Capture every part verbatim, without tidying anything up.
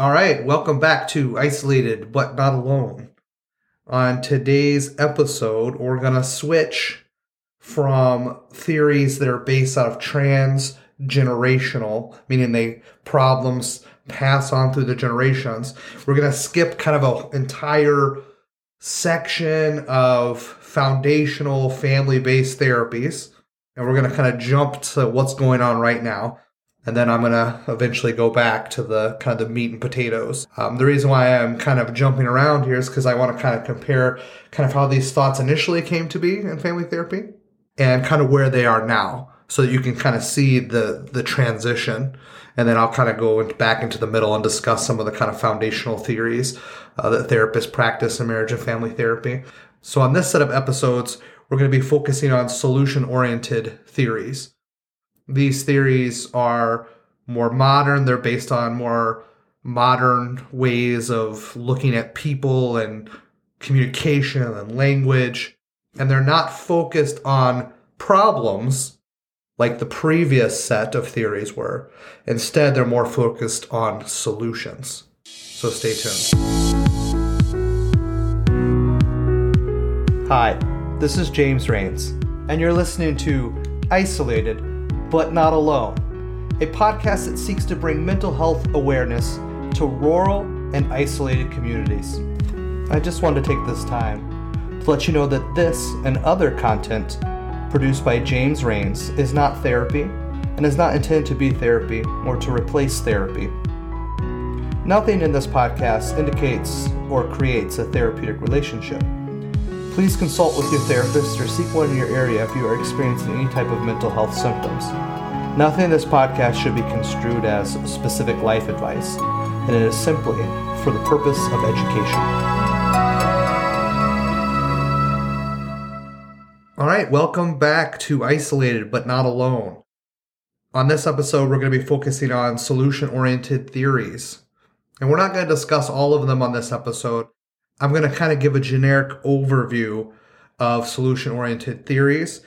All right, welcome back to Isolated But Not Alone. On today's episode, we're going to switch from theories that are based out of transgenerational, meaning they problems pass on through the generations. We're going to skip kind of an entire section of foundational family-based therapies, and we're going to kind of jump to what's going on right now. And then I'm going to eventually go back to the kind of the meat and potatoes. Um, the reason why I'm kind of jumping around here is because I want to kind of compare kind of how these thoughts initially came to be in family therapy and kind of where they are now, so that you can kind of see the, the transition. And then I'll kind of go back into the middle and discuss some of the kind of foundational theories uh, that therapists practice in marriage and family therapy. So on this set of episodes, we're going to be focusing on solution-oriented theories. These theories are more modern. They're based on more modern ways of looking at people and communication and language. And they're not focused on problems like the previous set of theories were. Instead, they're more focused on solutions. So stay tuned. Hi, this is James Raines, and you're listening to Isolated But Not Alone, a podcast that seeks to bring mental health awareness to rural and isolated communities. I just wanted to take this time to let you know that this and other content produced by James Raines is not therapy and is not intended to be therapy or to replace therapy. Nothing in this podcast indicates or creates a therapeutic relationship. Please consult with your therapist or seek one in your area if you are experiencing any type of mental health symptoms. Nothing in this podcast should be construed as specific life advice, and it is simply for the purpose of education. All right, welcome back to Isolated But Not Alone. On this episode, we're going to be focusing on solution-oriented theories. And we're not going to discuss all of them on this episode. I'm going to kind of give a generic overview of solution-oriented theories.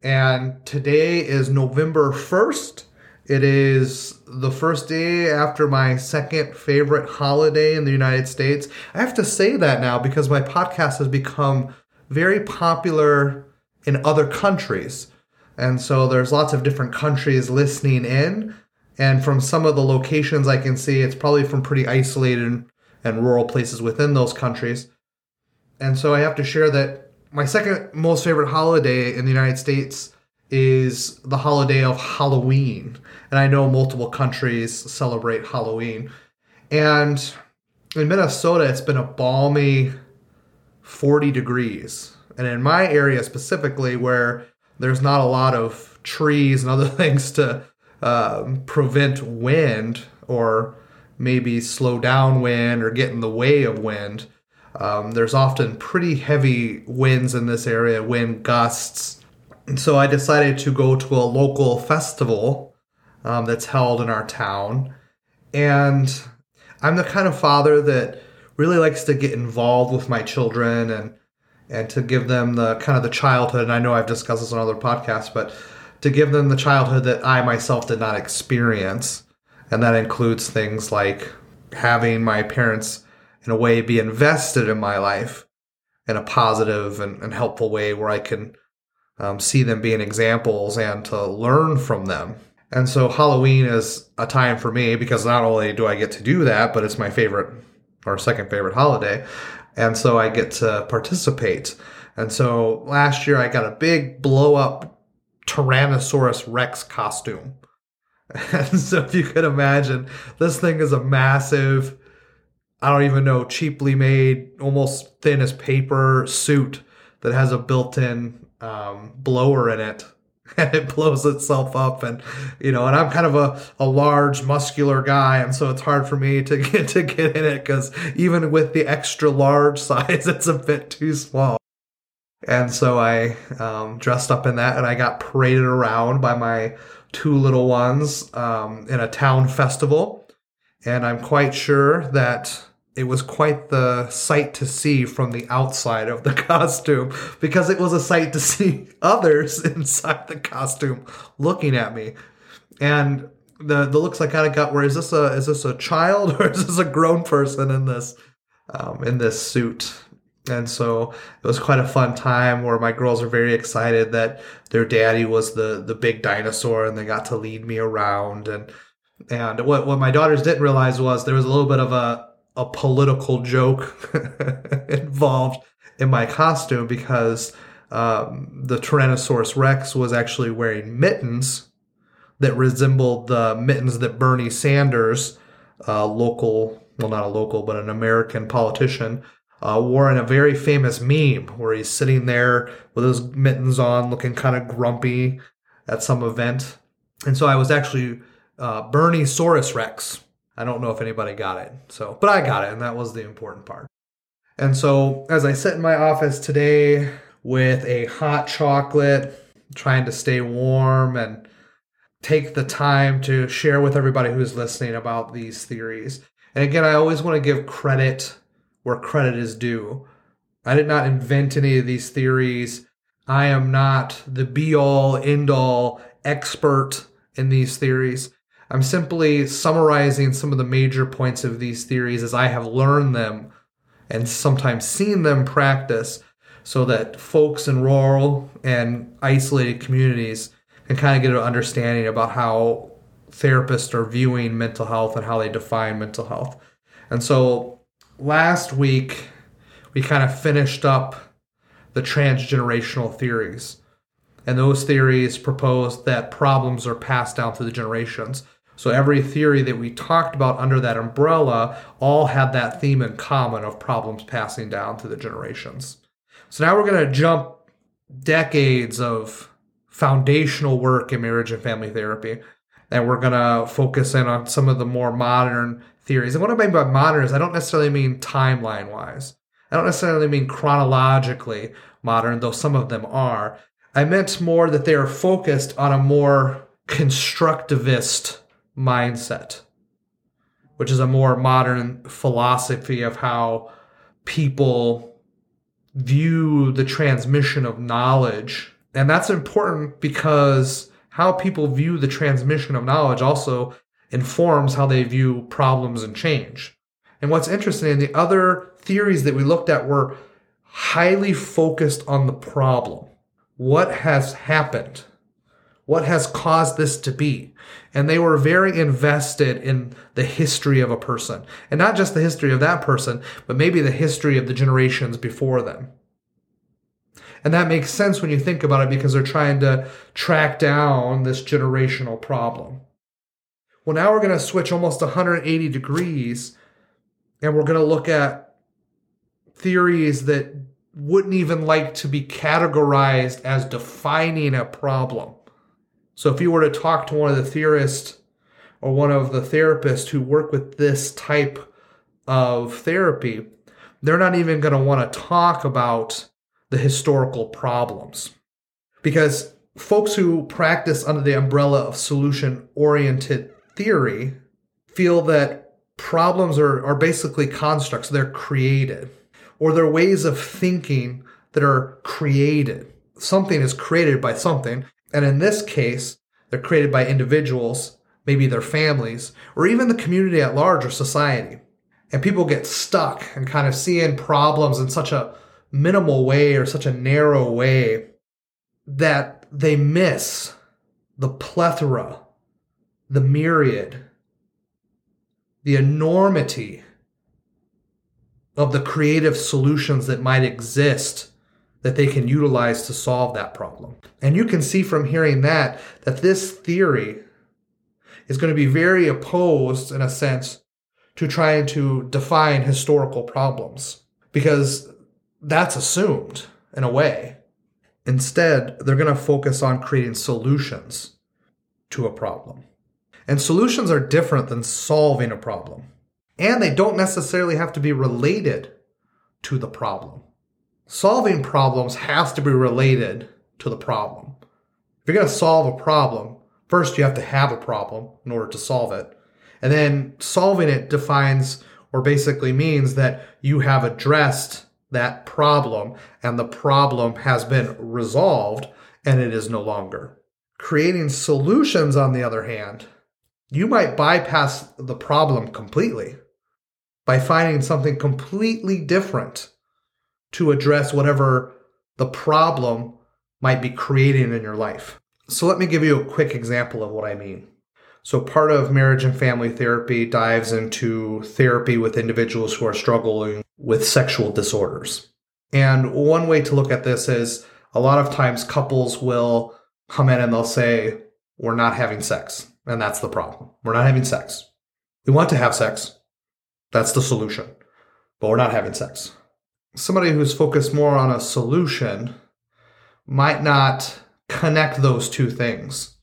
And today is November first. It is the first day after my second favorite holiday in the United States. I have to say that now because my podcast has become very popular in other countries. And so there's lots of different countries listening in. And from some of the locations I can see, it's probably from pretty isolated and rural places within those countries. And so I have to share that my second most favorite holiday in the United States is the holiday of Halloween. And I know multiple countries celebrate Halloween. And in Minnesota, it's been a balmy forty degrees. And in my area specifically, where there's not a lot of trees and other things to um, prevent wind or maybe slow down wind or get in the way of wind. Um, there's often pretty heavy winds in this area, wind gusts. And so I decided to go to a local festival um, that's held in our town. And I'm the kind of father that really likes to get involved with my children and and to give them the kind of the childhood. And I know I've discussed this on other podcasts, but to give them the childhood that I myself did not experience. And that includes things like having my parents, in a way, be invested in my life in a positive and, and helpful way where I can um, see them being examples and to learn from them. And so Halloween is a time for me because not only do I get to do that, but it's my favorite or second favorite holiday. And so I get to participate. And so last year I got a big blow-up Tyrannosaurus Rex costume. And so if you could imagine, this thing is a massive, I don't even know, cheaply made, almost thin as paper suit that has a built-in um, blower in it. And it blows itself up. And, you know, and I'm kind of a, a large, muscular guy. And so it's hard for me to get, to get in it because even with the extra large size, it's a bit too small. And so I um, dressed up in that and I got paraded around by my two little ones um, in a town festival, and I'm quite sure that it was quite the sight to see from the outside of the costume because it was a sight to see others inside the costume looking at me. And the the looks I kind of got were, is this a is this a child or is this a grown person in this um, in this suit? And so it was quite a fun time where my girls were very excited that their daddy was the the big dinosaur, and they got to lead me around. And and what what my daughters didn't realize was there was a little bit of a a political joke involved in my costume, because um, the Tyrannosaurus Rex was actually wearing mittens that resembled the mittens that Bernie Sanders, a local, well, not a local, but an American politician, Uh, wore in a very famous meme where he's sitting there with his mittens on, looking kind of grumpy at some event. And so I was actually uh, Bernie Saurus Rex. I don't know if anybody got it, so but I got it, and that was the important part. And so as I sit in my office today with a hot chocolate, trying to stay warm and take the time to share with everybody who's listening about these theories. And again, I always want to give credit where credit is due. I did not invent any of these theories. I am not the be-all, end-all expert in these theories. I'm simply summarizing some of the major points of these theories as I have learned them and sometimes seen them practice, so that folks in rural and isolated communities can kind of get an understanding about how therapists are viewing mental health and how they define mental health. And so last week, we kind of finished up the transgenerational theories. And those theories proposed that problems are passed down through the generations. So every theory that we talked about under that umbrella all had that theme in common of problems passing down through the generations. So now we're going to jump decades of foundational work in marriage and family therapy. And we're going to focus in on some of the more modern theories. And what I mean by modern is I don't necessarily mean timeline-wise. I don't necessarily mean chronologically modern, though some of them are. I meant more that they are focused on a more constructivist mindset, which is a more modern philosophy of how people view the transmission of knowledge. And that's important because how people view the transmission of knowledge also informs how they view problems and change. And what's interesting, the other theories that we looked at were highly focused on the problem. What has happened? What has caused this to be? And they were very invested in the history of a person. And not just the history of that person, but maybe the history of the generations before them. And that makes sense when you think about it, because they're trying to track down this generational problem. Well, now we're going to switch almost one hundred eighty degrees, and we're going to look at theories that wouldn't even like to be categorized as defining a problem. So if you were to talk to one of the theorists or one of the therapists who work with this type of therapy, they're not even going to want to talk about the historical problems, because folks who practice under the umbrella of solution-oriented theory feel that problems are, are basically constructs. They're created, or they're ways of thinking that are created. Something is created by something, and in this case, they're created by individuals, maybe their families, or even the community at large or society. And people get stuck and kind of seeing problems in such a minimal way or such a narrow way that they miss the plethora, the myriad, the enormity of the creative solutions that might exist that they can utilize to solve that problem. And you can see from hearing that, that this theory is going to be very opposed, in a sense, to trying to define historical problems, because that's assumed in a way. Instead, they're going to focus on creating solutions to a problem. And solutions are different than solving a problem. And they don't necessarily have to be related to the problem. Solving problems has to be related to the problem. If you're going to solve a problem, first you have to have a problem in order to solve it. And then solving it defines, or basically means, that you have addressed that problem, and the problem has been resolved, and it is no longer. Creating solutions, on the other hand, you might bypass the problem completely by finding something completely different to address whatever the problem might be creating in your life. So let me give you a quick example of what I mean. So part of marriage and family therapy dives into therapy with individuals who are struggling with sexual disorders. And one way to look at this is a lot of times couples will come in and they'll say, we're not having sex. And that's the problem. We're not having sex. We want to have sex. That's the solution. But we're not having sex. Somebody who's focused more on a solution might not connect those two things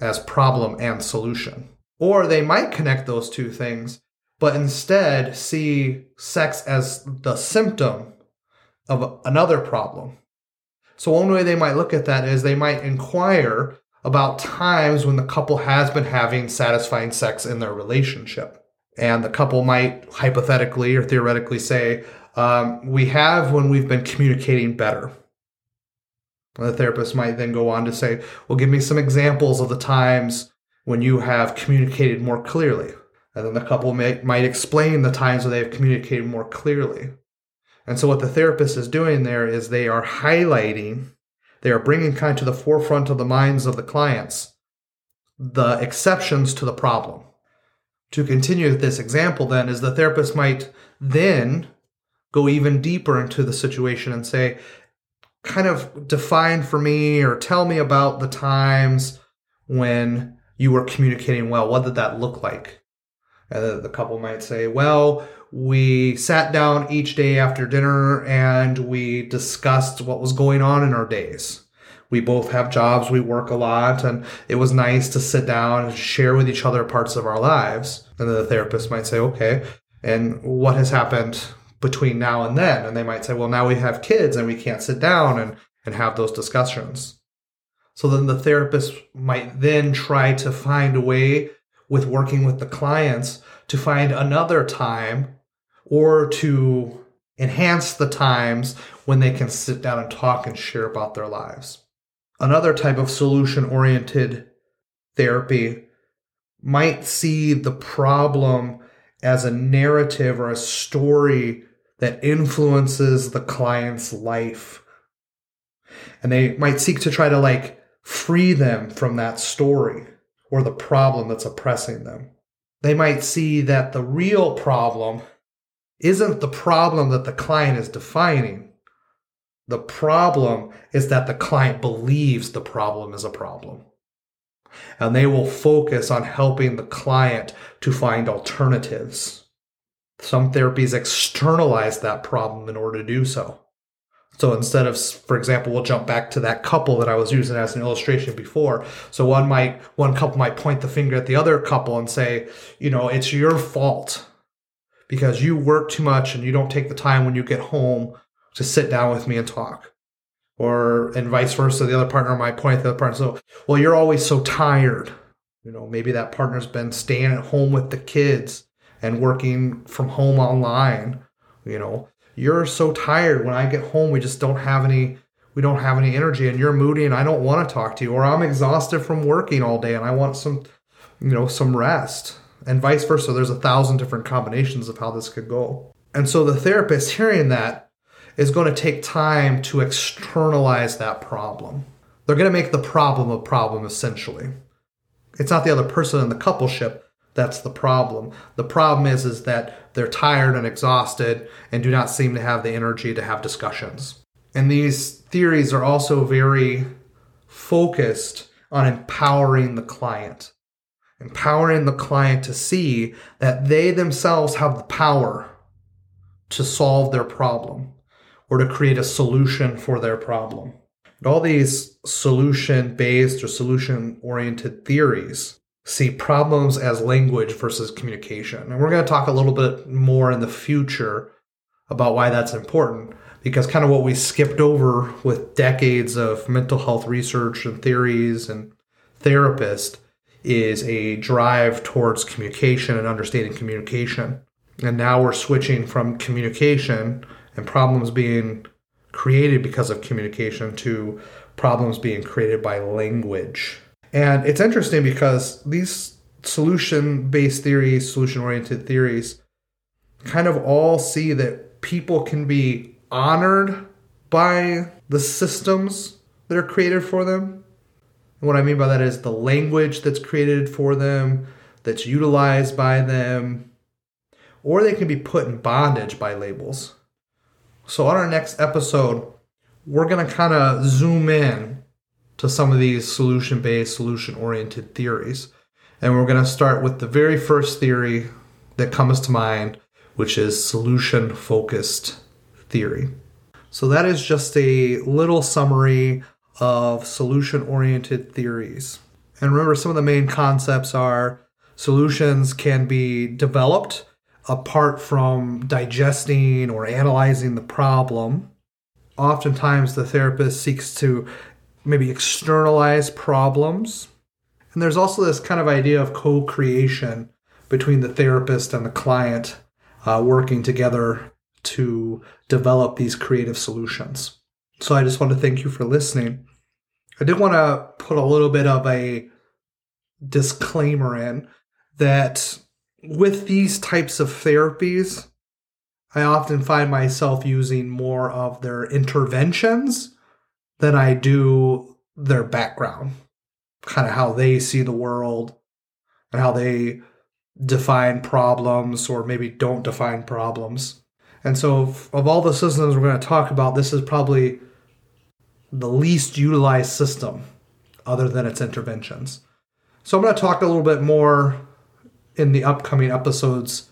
as problem and solution. Or they might connect those two things, but instead see sex as the symptom of another problem. So one way they might look at that is they might inquire about times when the couple has been having satisfying sex in their relationship. And the couple might hypothetically or theoretically say, um, we have when we've been communicating better. The therapist might then go on to say, well, give me some examples of the times when you have communicated more clearly. And then the couple may, might explain the times where they've communicated more clearly. And so what the therapist is doing there is they are highlighting, they are bringing kind of to the forefront of the minds of the clients, the exceptions to the problem. To continue with this example then is the therapist might then go even deeper into the situation and say, kind of define for me or tell me about the times when you were communicating well. What did that look like? And the couple might say, well, we sat down each day after dinner and we discussed what was going on in our days. We both have jobs, we work a lot, and it was nice to sit down and share with each other parts of our lives. And then the therapist might say, okay, and what has happened between now and then? And they might say, well, now we have kids and we can't sit down and, and have those discussions. So then the therapist might then try to find a way with working with the clients to find another time or to enhance the times when they can sit down and talk and share about their lives. Another type of solution-oriented therapy might see the problem as a narrative or a story that influences the client's life. And they might seek to try to like free them from that story or the problem that's oppressing them. They might see that the real problem isn't the problem that the client is defining. The problem is that the client believes the problem is a problem. And they will focus on helping the client to find alternatives. Some therapies externalize that problem in order to do so. So instead of, for example, we'll jump back to that couple that I was using as an illustration before. So one might, one couple might point the finger at the other couple and say, you know, it's your fault because you work too much and you don't take the time when you get home to sit down with me and talk. Or, and vice versa, the other partner might point at the other partner. So, well, you're always so tired. You know, maybe that partner's been staying at home with the kids and working from home online. You know, you're so tired. When I get home, we just don't have any, we don't have any energy and you're moody and I don't want to talk to you. Or I'm exhausted from working all day and I want some, you know, some rest. And vice versa, there's a thousand different combinations of how this could go. And so the therapist hearing that is going to take time to externalize that problem. They're going to make the problem a problem, essentially. It's not the other person in the coupleship that's the problem. The problem is, is that they're tired and exhausted and do not seem to have the energy to have discussions. And these theories are also very focused on empowering the client. Empowering the client to see that they themselves have the power to solve their problem, or to create a solution for their problem. And all these solution-based or solution-oriented theories see problems as language versus communication. And we're going to talk a little bit more in the future about why that's important, because kind of what we skipped over with decades of mental health research and theories and therapists is a drive towards communication and understanding communication. And now we're switching from communication and problems being created because of communication to problems being created by language. And it's interesting because these solution-based theories, solution-oriented theories, kind of all see that people can be honored by the systems that are created for them. And what I mean by that is the language that's created for them, that's utilized by them, or they can be put in bondage by labels. So on our next episode, we're going to kind of zoom in to some of these solution-based, solution-oriented theories. And we're going to start with the very first theory that comes to mind, which is solution-focused theory. So that is just a little summary of solution-oriented theories. And remember, some of the main concepts are solutions can be developed apart from digesting or analyzing the problem. Oftentimes, the therapist seeks to maybe externalize problems. And there's also this kind of idea of co-creation between the therapist and the client, uh, working together to develop these creative solutions. So I just want to thank you for listening. I did want to put a little bit of a disclaimer in that with these types of therapies, I often find myself using more of their interventions than I do their background, kind of how they see the world and how they define problems or maybe don't define problems. And so of, of all the systems we're going to talk about, this is probably the least utilized system other than its interventions. So I'm going to talk a little bit more in the upcoming episodes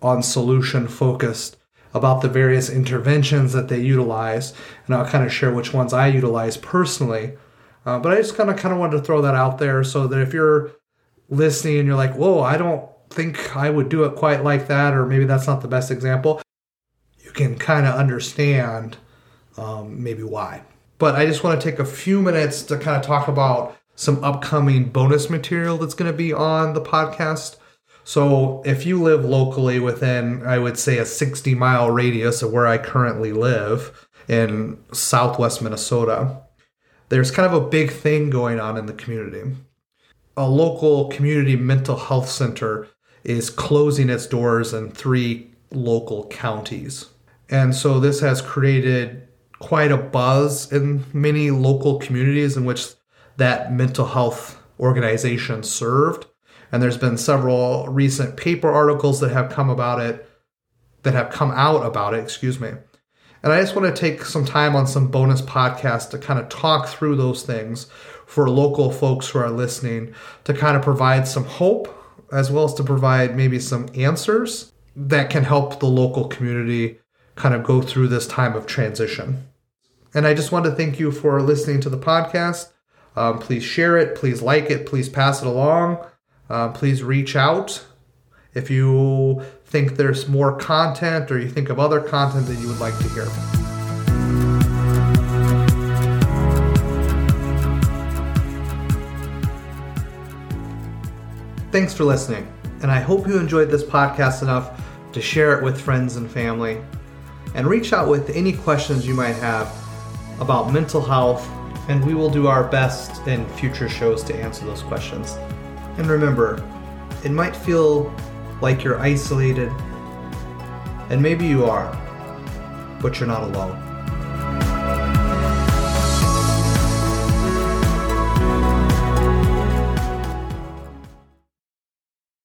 on solution-focused about the various interventions that they utilize, and I'll kind of share which ones I utilize personally. Uh, but I just kind of kind of wanted to throw that out there so that if you're listening and you're like, whoa, I don't think I would do it quite like that, or maybe that's not the best example, you can kind of understand um, maybe why. But I just want to take a few minutes to kind of talk about some upcoming bonus material that's going to be on the podcast. So if you live locally within, I would say, a sixty-mile radius of where I currently live in southwest Minnesota, there's kind of a big thing going on in the community. A local community mental health center is closing its doors in three local counties. And so this has created quite a buzz in many local communities in which that mental health organization served. And there's been several recent paper articles that have come about it, that have come out about it, excuse me. And I just want to take some time on some bonus podcasts to kind of talk through those things for local folks who are listening, to kind of provide some hope as well as to provide maybe some answers that can help the local community kind of go through this time of transition. And I just want to thank you for listening to the podcast. Um, please share it. Please like it. Please pass it along. Uh, please reach out if you think there's more content or you think of other content that you would like to hear. Thanks for listening, and I hope you enjoyed this podcast enough to share it with friends and family, and reach out with any questions you might have about mental health, and we will do our best in future shows to answer those questions. And remember, it might feel like you're isolated, and maybe you are, but you're not alone.